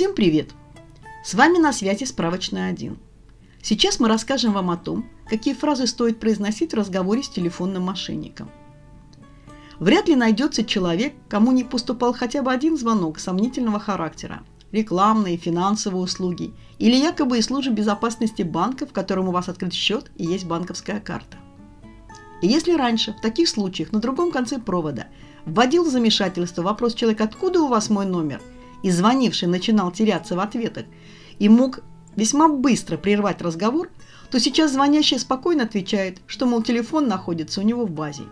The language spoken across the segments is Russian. Всем привет! С вами на связи справочная 1. Сейчас мы расскажем вам о том, какие фразы стоит произносить в разговоре с телефонным мошенником. Вряд ли найдется человек, кому не поступал хотя бы один звонок сомнительного характера, рекламные, финансовые услуги или якобы из службы безопасности банка, в котором у вас открыт счет и есть банковская карта. И если раньше в таких случаях на другом конце провода вводил в замешательство вопрос человека «Откуда у вас мой номер?» и звонивший начинал теряться в ответах и мог весьма быстро прервать разговор, то сейчас звонящий спокойно отвечает, что, мол, телефон находится у него в базе.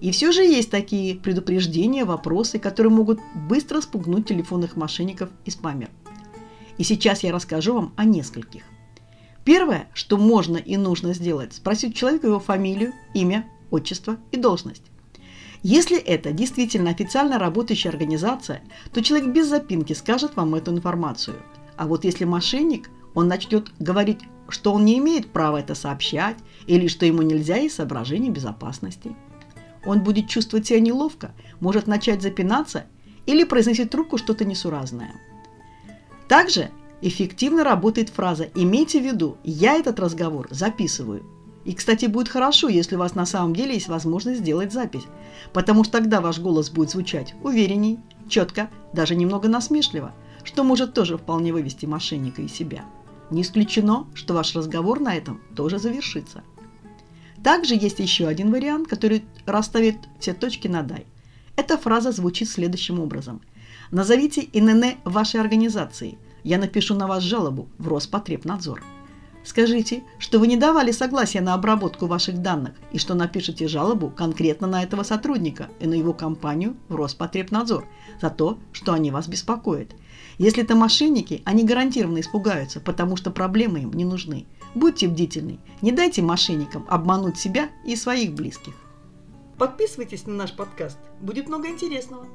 И все же есть такие предупреждения, вопросы, которые могут быстро спугнуть телефонных мошенников и спамеров. И сейчас я расскажу вам о нескольких. Первое, что можно и нужно сделать, спросить человека его фамилию, имя, отчество и должность. Если это действительно официально работающая организация, то человек без запинки скажет вам эту информацию. А вот если мошенник, он начнет говорить, что он не имеет права это сообщать или что ему нельзя из соображений безопасности. Он будет чувствовать себя неловко, может начать запинаться или произносить в трубку что-то несуразное. Также эффективно работает фраза «Имейте в виду, я этот разговор записываю». И, кстати, будет хорошо, если у вас на самом деле есть возможность сделать запись, потому что тогда ваш голос будет звучать уверенней, четко, даже немного насмешливо, что может тоже вполне вывести мошенника из себя. Не исключено, что ваш разговор на этом тоже завершится. Также есть еще один вариант, который расставит все точки над «и». Эта фраза звучит следующим образом. «Назовите ИНН вашей организации. Я напишу на вас жалобу в Роспотребнадзор». Скажите, что вы не давали согласия на обработку ваших данных и что напишите жалобу конкретно на этого сотрудника и на его компанию в Роспотребнадзор за то, что они вас беспокоят. Если это мошенники, они гарантированно испугаются, потому что проблемы им не нужны. Будьте бдительны, не дайте мошенникам обмануть себя и своих близких. Подписывайтесь на наш подкаст, будет много интересного.